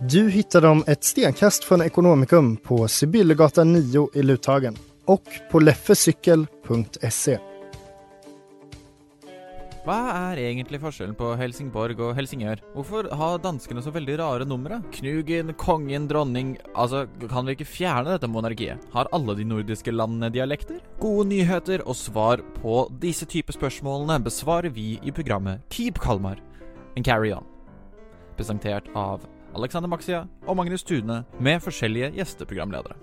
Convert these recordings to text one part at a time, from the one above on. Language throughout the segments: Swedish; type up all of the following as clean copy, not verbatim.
Du hittar dem ett stenkast från Ekonomikum på Sibyllegatan 9 i Luthagen och på leffecykel.se. Vad är egentligen skillnaden på Helsingborg och Helsingör? Varför har danskarna så väldigt rara nummer? Knugen, kongen, dronning. Alltså, kan vi inte fjärna detta monarkiet? Har alla de nordiska länderna dialekter? Goda nyheter och svar på dessa typer spörsmålen besvarar vi i programmet Keep Kalmar, en carry-on. Presenterat av Alexander Maxia och Magnus Thune med forskjellige gjesteprogramledare.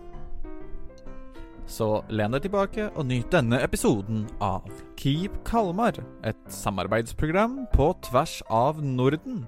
Så län dig tillbaka och nyt denna episoden av Keep Kalmar, ett samarbetsprogram på tvärs av Norden.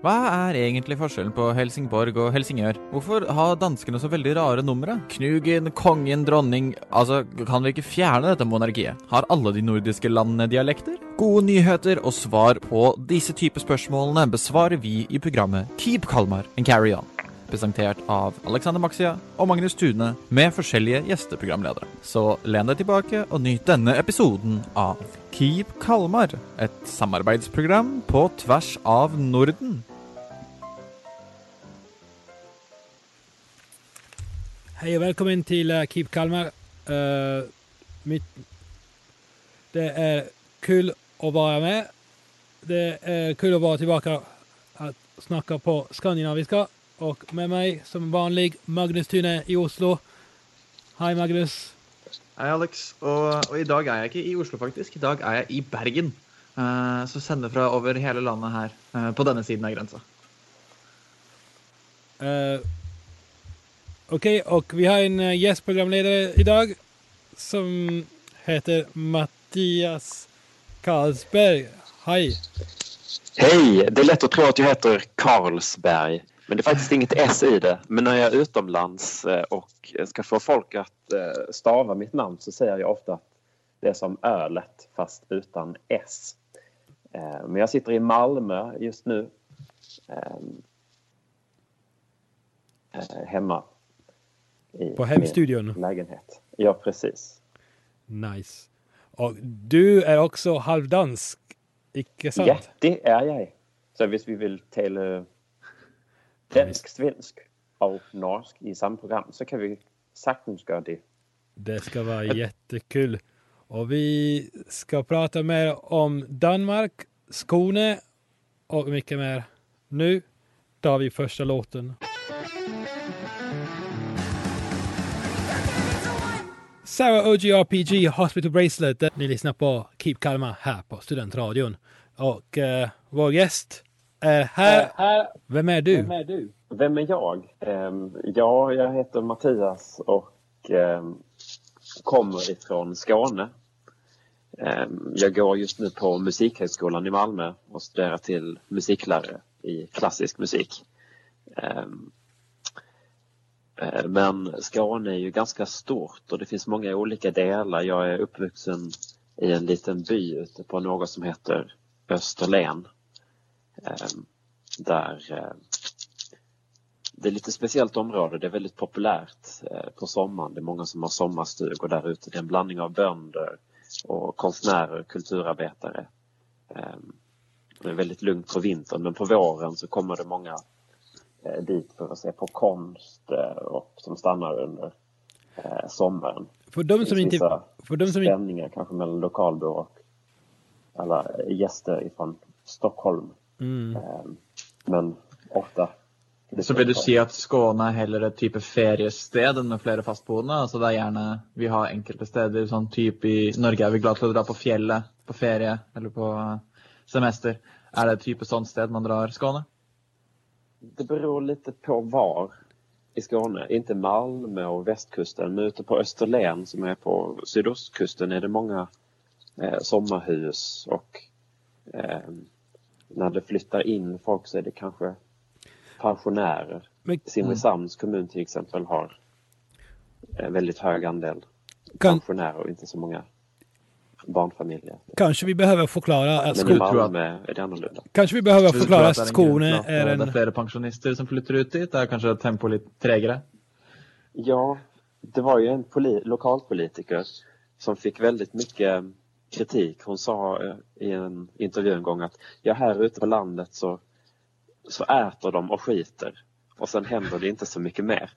Vad är egentligen skillnaden på Helsingborg och Helsingör? Varför har danskarna så väldigt rara nummer? Knugen, kongen, dronning. Alltså, kan vi inte fjärna detta monarkiet? Har alla de nordiska länderna dialekter? Goda nyheter och svar på dessa typer spörsmålen besvarar vi i programmet Keep Kalmar, en carry-on. Presenterat av Alexander Maxia och Magnus Thune med forskjellige gjesteprogramledare. Så län dig tillbaka och nyt denna episoden av Keep Kalmar, ett samarbetsprogram på tvärs av Norden. Hej och välkommen till Keep Kalmar. Det är kul att vara med. Det är kul att vara tillbaka att snacka på skandinaviska. Och med mig som vanlig Magnus Thune i Oslo. Hej Magnus. Hej Alex. Och idag är jag inte i Oslo faktiskt. Idag är jag i Bergen. Så sänder från över hela landet här på denna sidan av gränsen. Okej, och vi har en gästprogramledare idag som heter Mattias Karlsberg. Hej. Hej, det är lätt att tro att jag heter Karlsberg. Men det är faktiskt inget S i det. Men när jag är utomlands och ska få folk att stava mitt namn så säger jag ofta att Det är som ölet fast utan S. Men jag sitter i Malmö just nu. Hemma. På hemstudion? Lägenhet. Ja, precis. Nice. Och du är också halvdansk, icke sant? Ja, det är jag. Så hvis vi vill tala dansk, svensk och norsk i samma program så kan vi sakta göra det. Det ska vara jättekul. Och vi ska prata mer om Danmark, Skåne och mycket mer. Nu tar vi första låten. Sarah OGRPG, Hospital Bracelet. Ni lyssnar på Keep Kalmar här på Studentradion. Och vår gäst är här. Vem är du? Vem är jag? Jag heter Mattias och kommer ifrån Skåne. Jag går just nu på Musikhögskolan i Malmö och studerar till musiklärare i klassisk musik. Men Skåne är ju ganska stort och det finns många olika delar. Jag är uppvuxen i en liten by ute på något som heter Österlen. Där det är lite speciellt område. Det är väldigt populärt på sommaren. Det är många som har sommarstugor där ute. Det är en blandning av bönder och konstnärer och kulturarbetare. Det är väldigt lugnt på vintern, men på våren så kommer det många dit för att se på konst och som stannar under sommaren. För de som stämningar kanske mellan lokalbor och alla gäster ifrån Stockholm. Men ofta. Så vill du se att Skåne heller är typ av feriested med flera fastboende, så där gärna vi har enkelte städer sån typ i Norge är vi glada att dra på fjället på ferie eller på semester. Är det typ av sån sted man drar Skåne? Det beror lite på var i Skåne. Inte Malmö och västkusten, men ute på Österlen som är på sydostkusten är det många sommarhus och när det flyttar in folk så är det kanske pensionärer. Simrishamns kommun till exempel har en väldigt hög andel pensionärer och inte så många barnfamiljer. Kanske vi behöver förklara att Skåne är en... Det är flera pensionister som flyttar ut dit. Det är kanske tempo lite trägare. Ja, det var ju en lokalpolitiker som fick väldigt mycket kritik. Hon sa i en intervju en gång att här ute på landet så äter de och skiter. Och sen händer det inte så mycket mer.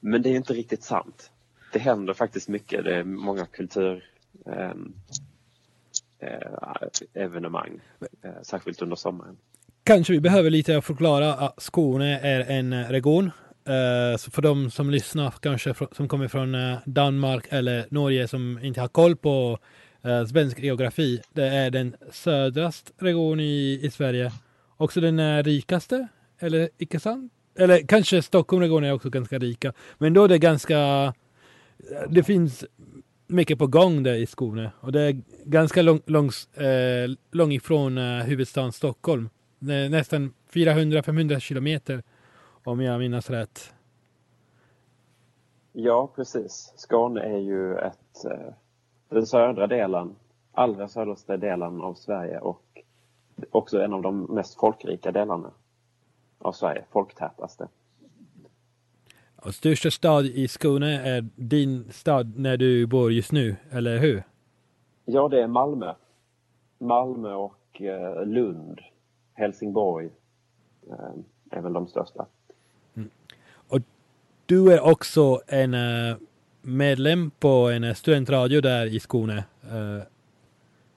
Men det är inte riktigt sant. Det händer faktiskt mycket. Det är många kulturevenemang. Särskilt under sommaren. Kanske vi behöver lite förklara att Skåne är en region. Så för de som lyssnar kanske som kommer från Danmark eller Norge som inte har koll på svensk geografi. Det är den södraste regionen i Sverige. Också den rikaste, eller icke sant? Eller kanske Stockholmregionen är också ganska rika. Men då är det ganska... Det finns mycket på gång där i Skåne. Och det är ganska lång ifrån huvudstaden Stockholm. Det är nästan 400-500 kilometer, om jag minns rätt. Ja, precis. Skåne är ju den södra delen, allra södraste delen av Sverige och också en av de mest folkrika delarna av Sverige, folktätaste. Och största stad i Skåne är din stad när du bor just nu, eller hur? Ja, det är Malmö. Malmö och Lund, Helsingborg är väl de största. Mm. Och du är också en medlem på en studentradio där i Skåne.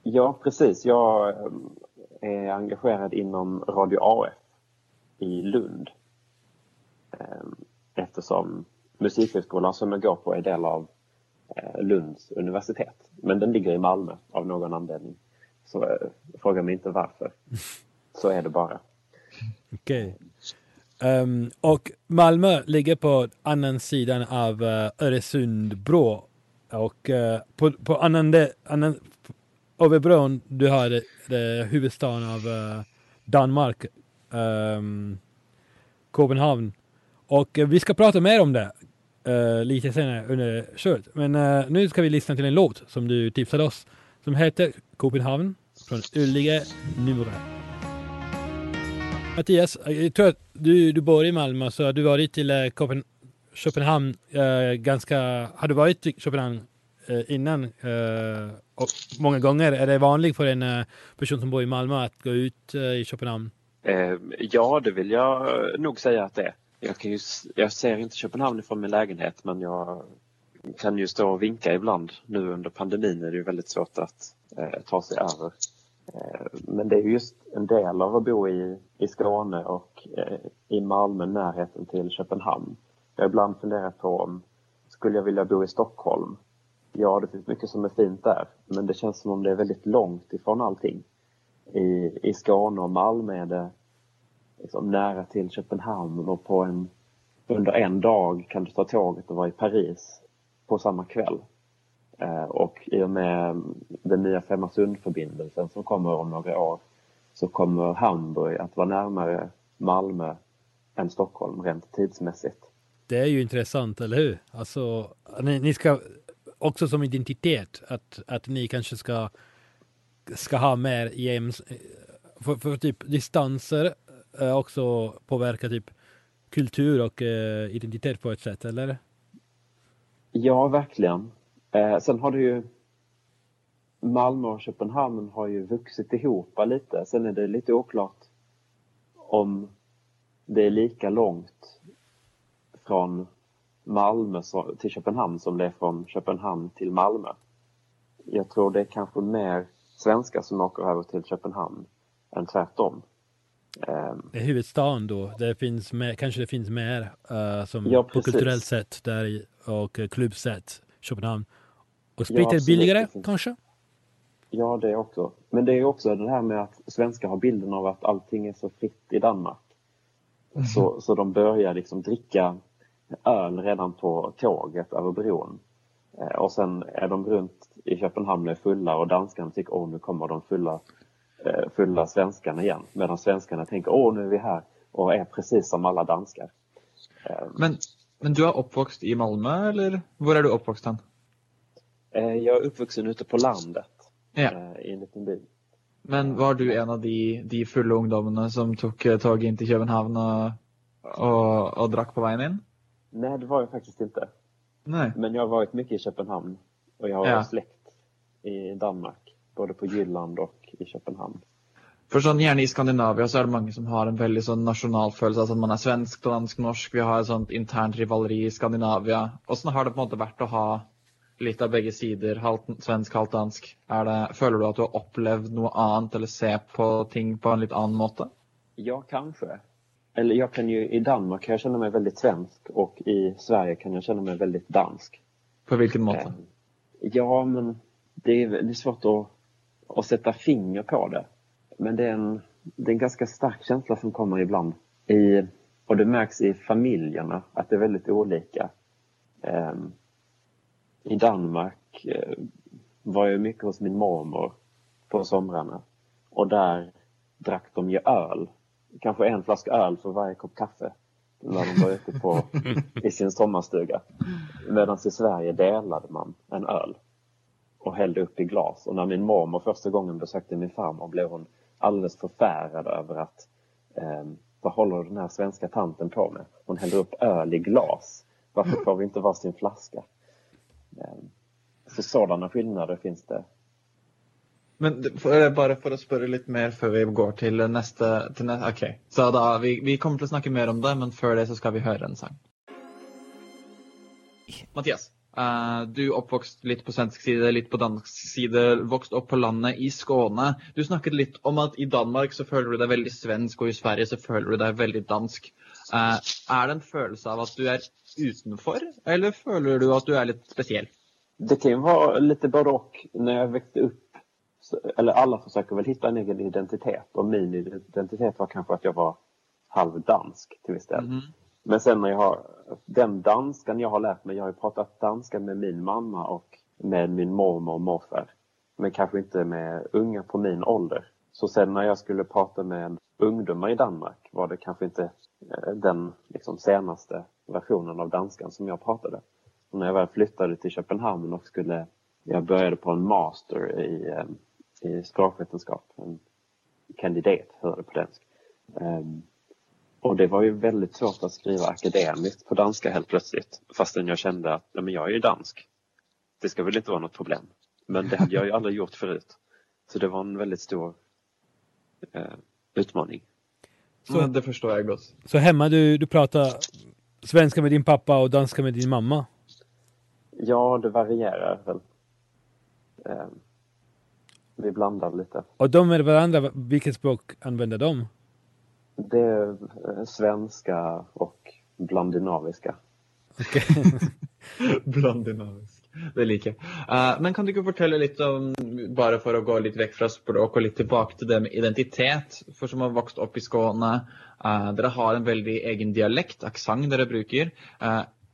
Ja, precis. Jag är engagerad inom Radio AF i Lund. Eftersom musikhögskolan som jag går på är del av Lunds universitet. Men den ligger i Malmö av någon anledning. Så fråga mig inte varför. Så är det bara. Okej. Och Malmö ligger på annan sidan av Öresundsbron. Och på annan över bron du har huvudstaden av Danmark, Köpenhamn. Och vi ska prata mer om det. lite senare under köret. Men nu ska vi lyssna till en låt som du tipsade oss som heter Copenhagen från Ullige Nymruvän. Mattias, jag tror att du bor i Malmö, så har du varit till Köpenhamn ganska... Har du varit till Köpenhamn innan? Och många gånger, är det vanligt för en person som bor i Malmö att gå ut i Köpenhamn? Ja, det vill jag nog säga att det är. Jag ser inte Köpenhamn ifrån min lägenhet, men jag kan ju stå och vinka ibland. Nu under pandemin är det ju väldigt svårt att ta sig över. Men det är just en del av att bo i Skåne och i Malmö, närheten till Köpenhamn. Jag har ibland funderat på om skulle jag vilja bo i Stockholm. Ja, det finns mycket som är fint där, men det känns som om det är väldigt långt ifrån allting. I Skåne och Malmö är det liksom nära till Köpenhamn, och under en dag kan du ta tåget och vara i Paris på samma kväll. Och i och med den nya Femmarsund-förbindelsen som kommer om några år, så kommer Hamburg att vara närmare Malmö än Stockholm rent tidsmässigt. Det är ju intressant, eller hur? Alltså, ni ska också som identitet att ni kanske ska ha mer jäms, för typ distanser också påverkar typ kultur och identitet på ett sätt, eller? Ja, verkligen. Sen har det ju Malmö och Köpenhamn har ju vuxit ihop lite. Sen är det lite oklart om det är lika långt från Malmö till Köpenhamn som det är från Köpenhamn till Malmö. Jag tror det är kanske mer svenskar som åker över till Köpenhamn än tvärtom. Det är huvudstaden då. Det finns mer som på kulturellt sätt där och klubbsätt. Köpenhamn. Och sprit är billigare kanske? Ja, det är också. Men det är också det här med att svenskar har bilden av att allting är så fritt i Danmark. Mm. Så de börjar liksom dricka öl redan på tåget över bron. Och sen är de runt i Köpenhamn och är fulla, och danskarna tycker nu kommer de fulla svenskarna igen. Medan svenskarna tänker nu är vi här och är precis som alla danskar. Men du är uppvuxen i Malmö, eller var är du uppvuxen? Jag är uppvuxen ute på landet, i en liten by. Men var du en av de fulla ungdomarna som tog tag in till Köpenhamn och drack på vägen in? Nej, det var jag faktiskt inte. Nej. Men jag har varit mycket i Köpenhamn, och jag har släkt i Danmark, både på Jylland och i Köpenhamn. För sånn, gjerne i Skandinavia så är det många som har en väldigt sån nationalfølelse, alltså man är svensk, dansk, norsk, vi har en sånt intern rivaleri i Skandinavia. Och så har det på något sätt varit att ha lite av bägge sidor, halvt svensk, halvt dansk. Føler du att du har upplevt något annat eller ser på ting på en lite annan måte? Ja, kanske. Eller jag kan ju i Danmark kan jag känna mig väldigt svensk, och i Sverige kan jag känna mig väldigt dansk. På vilken måte? Ja, men det är svårt att sätta finger på det. Men det är en ganska stark känsla som kommer ibland. Och det märks i familjerna att det är väldigt olika. I Danmark var jag mycket hos min mormor på somrarna. Och där drack de ju öl. Kanske en flaska öl för varje kopp kaffe. När de var ute i sin sommarstuga. Medan i Sverige delade man en öl och hällde upp i glas. Och när min mormor första gången besökte min farmor blev hon alldeles förfärad över att vad håller den här svenska tanten på med? Hon häller upp öl i glas. Varför får vi inte vara sin flaska? Så sådana skillnader finns det. Men bara för att spöra lite mer för vi går till nästa... Okej. Så då, vi kommer att snacka mer om det, men för det så ska vi höra en sång. Mattias. Du uppvuxit lite på svensk sida, lite på dansk sida, vuxit upp på landet i Skåne. Du snackade lite om att i Danmark så føler du dig väldigt svensk, och i Sverige så føler du dig väldigt dansk. Är det en känsla av att du är utanför, eller føler du att du är lite speciell? Det kan ju vara lite både och. När jag växte upp, eller alla försöker väl hitta en egen identitet, och min identitet var kanske att jag var halvdansk till viss del. Mm-hmm. Men sen när jag har den danskan jag har lärt mig, jag har ju pratat danska med min mamma och med min mormor och morfar, men kanske inte med unga på min ålder. Så sen när jag skulle prata med ungdomar i Danmark var det kanske inte den liksom senaste versionen av danskan som jag pratade. Och när jag väl flyttade till Köpenhamn och jag började på en master i språkvetenskap, en kandidat hörde på dansk. Och det var ju väldigt svårt att skriva akademiskt på danska helt plötsligt. Fastän jag kände att men jag är ju dansk. Det ska väl inte vara något problem. Men det hade jag ju aldrig gjort förut. Så det var en väldigt stor utmaning. Så, men det förstår jag gott. Så hemma du pratar svenska med din pappa och danska med din mamma? Ja, det varierar väl. Vi blandar lite. Och de med varandra, vilket språk använder de? Det är svenska och blandinaviska. Okej. Okay. Blandinavisk. Det är lika. Men kan du fortälla lite om, bara för att gå lite väck från språk och lite tillbaka till det med identitet, för som har vuxit upp i Skåne, där har en väldigt egen dialekt, accent där det brukar.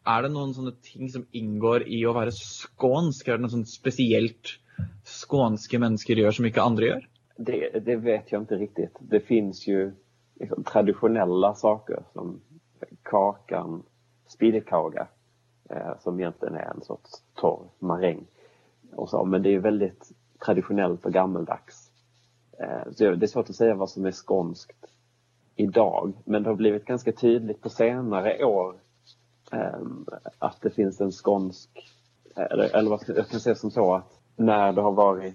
Är det någon sån ting som ingår i att vara skånsk? Är det något sånt speciellt skånska människor gör som inte andra gör? Det vet jag inte riktigt. Det finns ju liksom traditionella saker som kakan, spidekaga, som egentligen är en sorts torr maräng. Och så, men det är väldigt traditionellt och gammeldags. Så det är svårt att säga vad som är skånskt idag. Men det har blivit ganska tydligt på senare år att det finns en skånsk... Eller vad jag kan säga som så att när det har varit...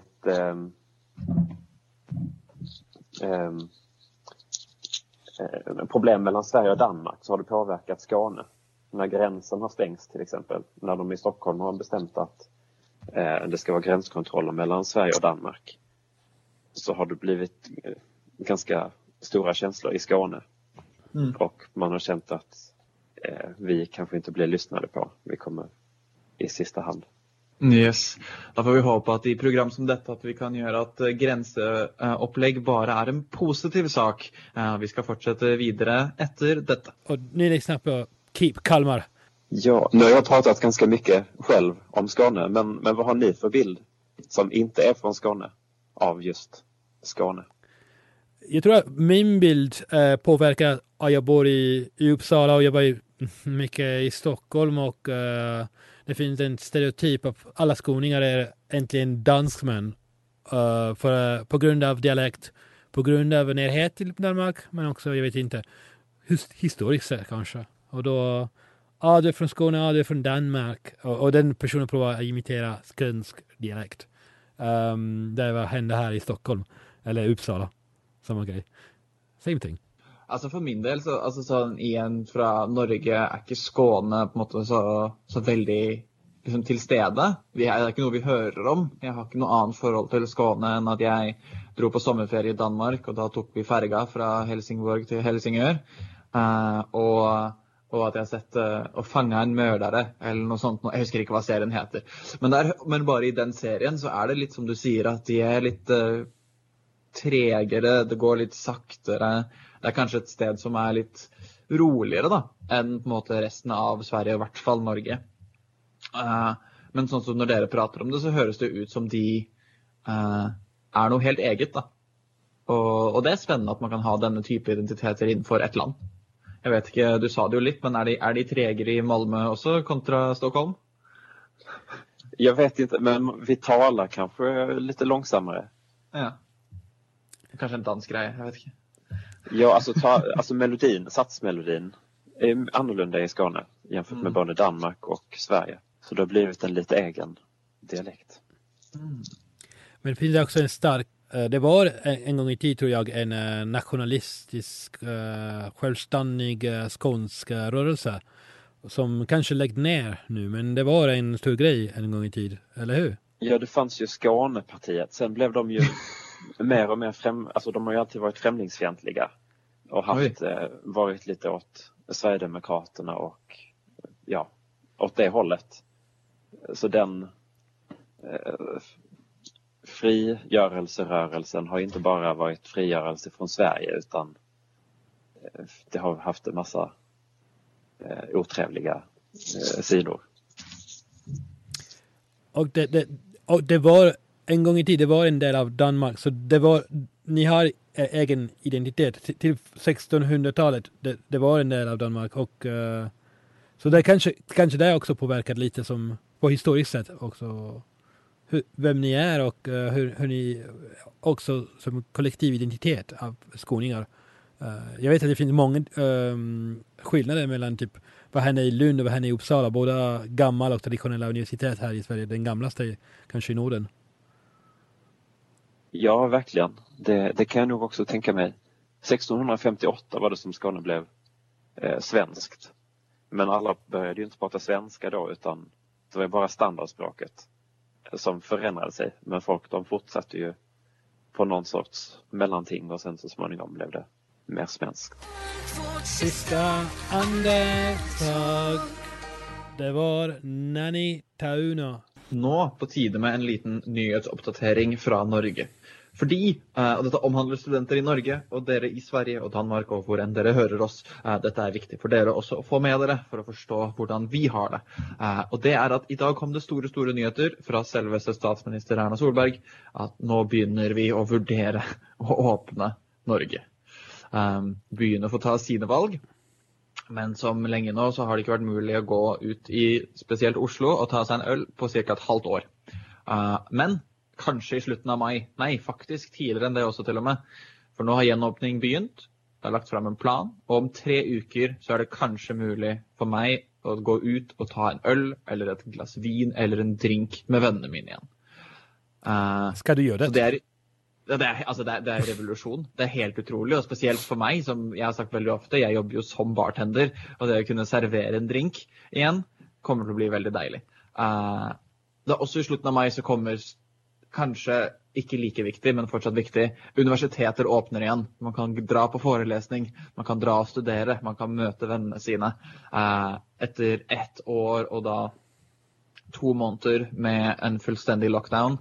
problem mellan Sverige och Danmark så har det påverkat Skåne. När gränsen har stängts till exempel. När de i Stockholm har bestämt att det ska vara gränskontroller mellan Sverige och Danmark. Så har det blivit ganska stora känslor i Skåne. Mm. Och man har känt att vi kanske inte blir lyssnade på. Vi kommer i sista hand. Yes. Da får vi håpe at i program som dette at vi kan gjøre at grenseopplegg bare er en positiv sak. Vi skal fortsette videre etter dette. Og nu snakker Keep Kalmar. Ja, nu har jag pratat ganska mycket själv om Skåne, men vad har ni för bild som inte är från Skåne av just Skåne? Jag tror att min bild påverkar att jag bor i Uppsala och jag var mycket i Stockholm och... Det finns en stereotyp att alla skåningar är egentligen dansmän på grund av dialekt, på grund av närhet till Danmark, men också, jag vet inte, historiskt kanske. Och då, du är från Skåne, du är från Danmark. Och den personen provar att imitera skånsk dialekt. Det var hände här i Stockholm, eller Uppsala, samma grej. Same thing. Alltså för min del så alltså sån igen från Norge är inte Skåne på något så väldigt liksom till stede. Vi är inte nog vi hör om. Jag har inte någon annan förhåll till Skåne än att jag drog på sommarferie i Danmark och då tog vi färja från Helsingborg till Helsingör. Och att jag sett och fånga en mördare eller något sånt. Jag husker inte vad serien heter. Men bara i den serien så är det lite som du säger att det är lite tregare, det går lite saktare. Det är kanske ett sted som är lite roligare då än på något resten av Sverige, i vart fall Norge. Men sånt som när dere pratar om det så hörs det ut som de är något helt eget då. Och det är spännande att man kan ha den typen av identiteter inför ett land. Jag vet inte, du sa det ju lite, men är de tregare i Malmö också kontra Stockholm? Jag vet inte, men vi talar kanske lite långsammare. Ja. Kanske en dansk grej, jag vet inte. Ja, alltså melodin, satsmelodin är annorlunda i Skåne jämfört med både Danmark och Sverige. Så det har blivit en lite egen dialekt. Mm. Men det finns också en stark... Det var en gång i tid, tror jag, en nationalistisk, självständig skånsk rörelse som kanske läggt ner nu, men det var en stor grej en gång i tid, eller hur? Ja, det fanns ju Skånepartiet. Sen blev de ju... mer och mer de har ju alltid varit främlingsfientliga och haft varit lite åt Sverigedemokraterna och ja, åt det hållet. Så den frigörelserörelsen har inte bara varit frigörelse från Sverige, utan det har haft en massa otrevliga sidor. Och det var en gång i tiden, det var en del av Danmark, så det var, ni har egen identitet. Till 1600-talet, det var en del av Danmark. Och, så det kanske det också påverkat lite som, på historiskt sätt också. Vem ni är och hur ni också som kollektividentitet av skåningar. Jag vet att det finns många skillnader mellan typ vad hände i Lund och vad hände i Uppsala. Båda gamla och traditionella universitet här i Sverige. Den gamlaste kanske i Norden. Ja, verkligen. Det kan jag nog också tänka mig. 1658 var det som Skåne blev svenskt. Men alla började ju inte prata svenska då, utan det var bara standardspråket som förändrade sig. Men folk, de fortsatte ju på någon sorts mellanting och sen så småningom blev det mer svenskt. Sista andetag. Det var Nanni Tauna. Nå på tide med en liten nyhetsoppdatering fra Norge. Fordi, og dette omhandler studenter i Norge, og dere i Sverige og Danmark og hvor enn dere hører oss, dette er viktig for dere også å få med dere for å forstå hvordan vi har det. Og det er at i dag kom det store nyheter fra selveste statsminister Erna Solberg, at nå begynner vi å vurdere å åpne Norge. Begynner å få ta sine valg. Men som lenge nå så har det ikke vært mulig å gå ut i spesielt Oslo og ta seg en øl på cirka et halvt år. Men kanskje i slutten av mai, nei faktisk tidligere enn det også til og med, for nå har gjenåpning begynt, det er lagt frem en plan, og om 3 uker så er det kanskje mulig for meg å gå ut og ta en øl eller et glass vin eller en drink med vennene mine igjen. Skal du gjøre det? Det er revolusjon. Det er helt utrolig, og spesielt for meg, som jeg har sagt veldig ofte, jeg jobber jo som bartender, og det å kunne servere en drink igjen kommer til å bli veldig deilig. Det er også i slutten av mai så kommer, kanskje ikke like viktig, men fortsatt viktig, universiteter åpner igjen. Man kan dra på forelesning, man kan dra og studere, man kan møte vennene sine. Etter 1 år og da 2 måneder med en fullstendig lockdown,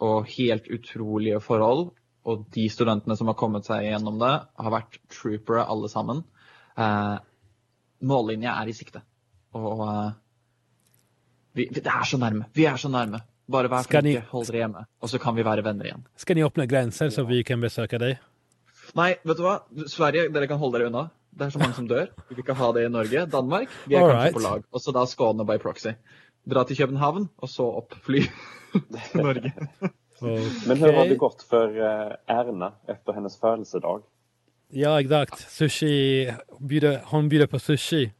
og helt utrolige forhold, og de studentene som har kommet seg gjennom det har vært troopere alle sammen. Mållinja er i sikte, og det er så nærme, bare hver flinke holder hjemme, og så kan vi være venner igjen. Skal ni åpne grenser så vi kan besøke deg? Nei, vet du hva? Sverige, dere kan holde dere unna. Det er så mange som dør, vi vil ikke ha det i Norge. Danmark, vi er kanskje på lag, og så da Skåne by proxy. Dra til København, og så oppfly til Norge. Okay. Men hur har det gått för Erna efter hennes födelsedag? Ja, exakt. Sushi. Hon bjuder på sushi.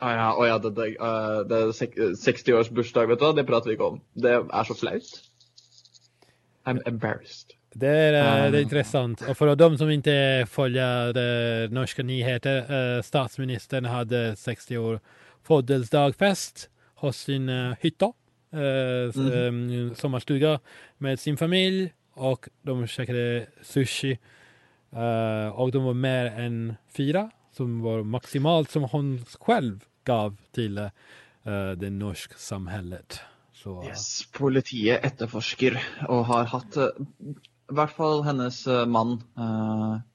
Ja, det er 60-års bursdag, vet du hva? Det prater vi ikke om. Det er så flaut. I'm embarrassed. Det är intressant. Och för de som inte följer norska nyheter, statsministern hade 60 år födelsedagsfest hos sin hytta, sommarstuga med sin familj, och de käkade sushi, och de var mer än 4 som var maximalt som hon själv gav till det norska samhället. Så yes, politiet efterforskar och har haft i hvert fall hennes man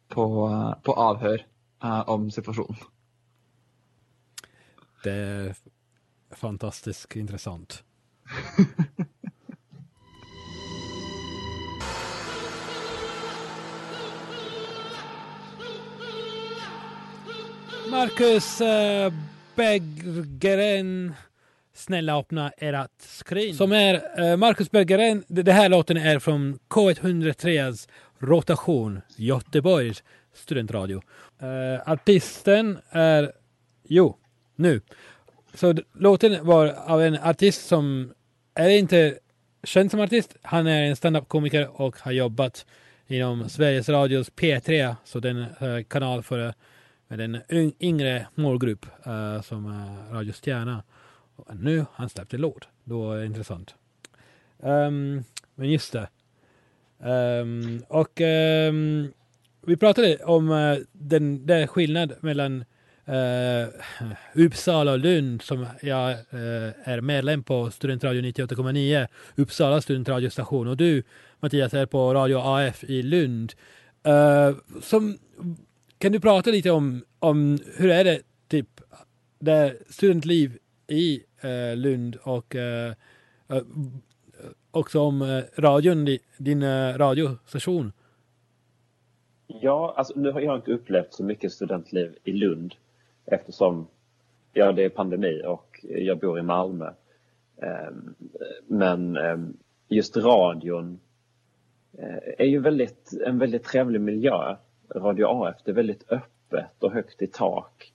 på avhör om situationen. Det är fantastiskt intressant. Marcus Berggren, snälla öppna ert skrin. Som är Marcus Berggren, det här låten är från K103s rotation Göteborgs studentradio. Artisten är nu. Så låten var av en artist som är inte känd som artist. Han är en stand-up-komiker och har jobbat inom Sveriges Radios P3, så den kanal för den yngre målgrupp som Radio Stjärna. Och nu han släppte låt. Då är det intressant. Men just det. Vi pratade om den där skillnaden mellan Uppsala och Lund, som jag är medlem på Studentradio 98,9, Uppsala studentradiostation, och du, Mattias, är på Radio AF i Lund. Kan du prata lite om hur är det typ där studentliv i Lund, och också om radion, din radiostation Ja, alltså nu har jag inte upplevt så mycket studentliv i Lund eftersom det är pandemi och jag bor i Malmö. Men just radion är ju en väldigt trevlig miljö. Radio AF, det är väldigt öppet och högt i tak.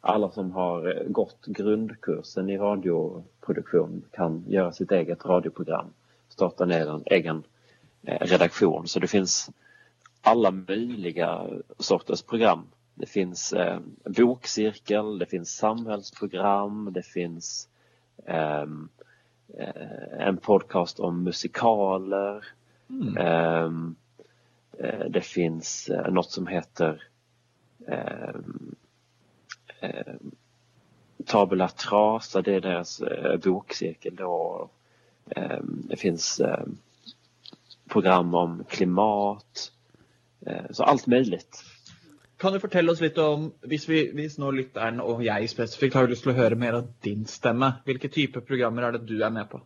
Alla som har gått grundkursen i radioproduktion kan göra sitt eget radioprogram. Starta ner en egen redaktion. Så det finns alla möjliga sorters program. Det finns bokcirkel, det finns samhällsprogram, det finns en podcast om musikaler. Det finns något som heter Tabula Tras, det är deras bokcirkel då. Det finns program om klimat, så allt möjligt. Kan du fortelle oss litt om, hvis nå lytteren og jeg spesifikt har lyst til å høre mer av din stemme, hvilke type programmer er det du er med på?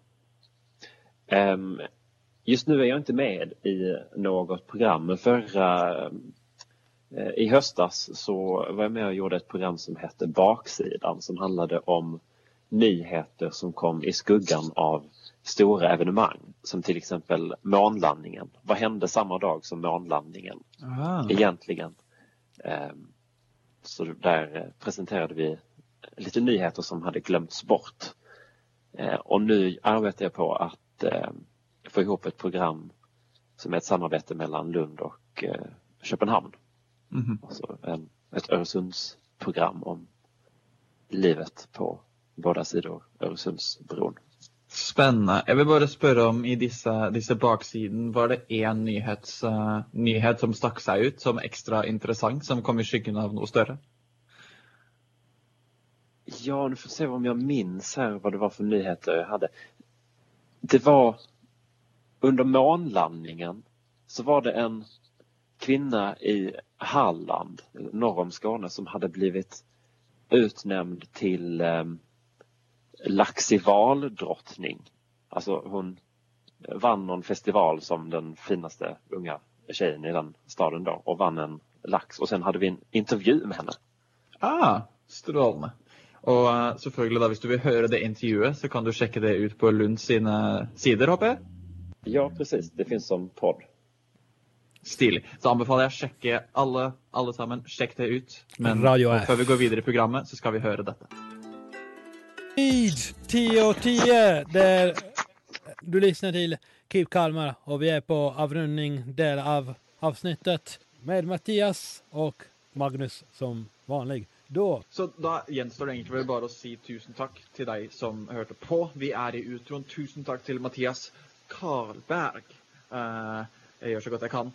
Just nu är jag inte med i något program, men i höstas så var jag med och gjorde ett program som hette Baksidan, som handlade om nyheter som kom i skuggan av stora evenemang, som till exempel månlandningen. Vad hände samma dag som månlandningen egentligen? Så där presenterade vi lite nyheter som hade glömts bort. Och nu arbetar jag på att få ihop ett program som är ett samarbete mellan Lund och Köpenhamn. Alltså ett Öresundsprogram om livet på båda sidor Öresundsbron. Spännande. Jag vill bara spöra om i dessa baksidan, var det en nyhet som stack sig ut som extra intressant, som kom i skyggen av något större? Ja, nu får se om jag minns här vad det var för nyheter jag hade. Det var under månlandningen, så var det en kvinna i Halland, norr om Skåne, som hade blivit utnämnd till laxivaldrottning. Alltså hon vann någon festival som den finaste unga tjejen i den staden då, och vann en lax. Och sen hade vi en intervju med henne. Strålande. Och selvfølgelig då, hvis du vill höra det intervjuet, så kan du checka det ut på Lunds sina sidor, hoppas jag. Ja, precis. Det finns som podd. Stilig. Så anbefaler jeg å sjekke alle sammen. Sjekk det ut. Men før vi går videre i programmet, så skal vi høre dette. Tid 10:10, der du lyssnar till Keep Kalmar, och vi är på avrundning del av avsnittet med Mattias och Magnus som vanlig. Då. Så da gjenstår det egentlig bare å si tusen takk til deg som hørte på. Vi er i utroen. Tusen takk til Mattias Karlsberg. Jeg gjør så godt jeg kan,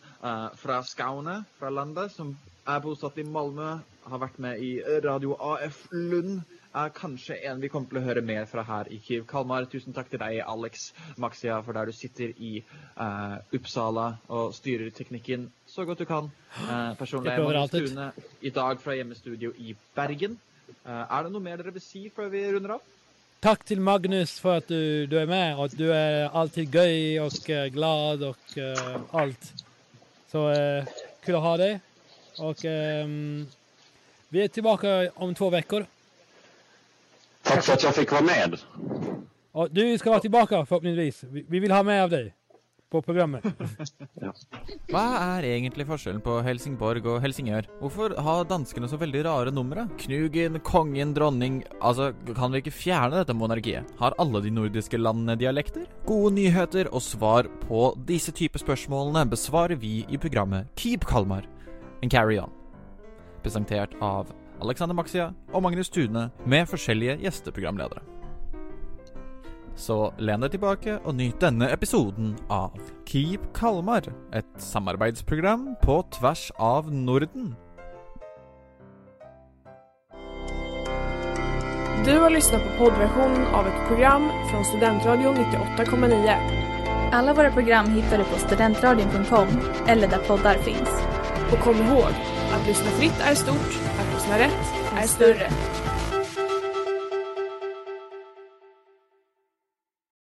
fra Skåne, fra landet, som er bosatt i Malmö, har vært med i Radio AF Lund, er kanskje en vi kommer til å høre mer fra her i Keep Kalmar. Tusen takk til deg, Alex Maxia, for der du sitter i Uppsala og styrer teknikken så godt du kan. Personlig er Magnus Thune i dag fra hjemmestudio i Bergen. Er det noe mer dere vil si før vi runder av? Tack till Magnus för att du är med, och du är alltid göj och glad och allt. Så kul att ha dig. Och vi är tillbaka om 2 veckor. Tack för att jag fick vara med. Och du ska vara tillbaka förhoppningsvis. Vi vill ha med av dig på programmet. Ja. Vad är egentligen skillnaden på Helsingborg och Helsingör? Varför har danskarna så väldigt rara nummer? Knugen, kongen, dronning. Alltså kan vi inte fjärna detta monarkiet? Har alla de nordiska länderna dialekter? Goda nyheter och svar på dessa typer frågor besvarar vi i programmet Keep Kalmar. En carry on. Presenterat av Alexander Maxia och Magnus Thune med olika gästeprogramledare. Så len deg tilbake og nyt denne episoden av Keep Kalmar, et samarbeidsprogram på tvers av Norden. Du har lyssnat på poddversionen av ett program från Studentradio 98,9. Alla våra program hittar du på studentradion.com eller där poddar finns. Och kom ihåg, att lyssna fritt är stort, att lyssna rätt är större.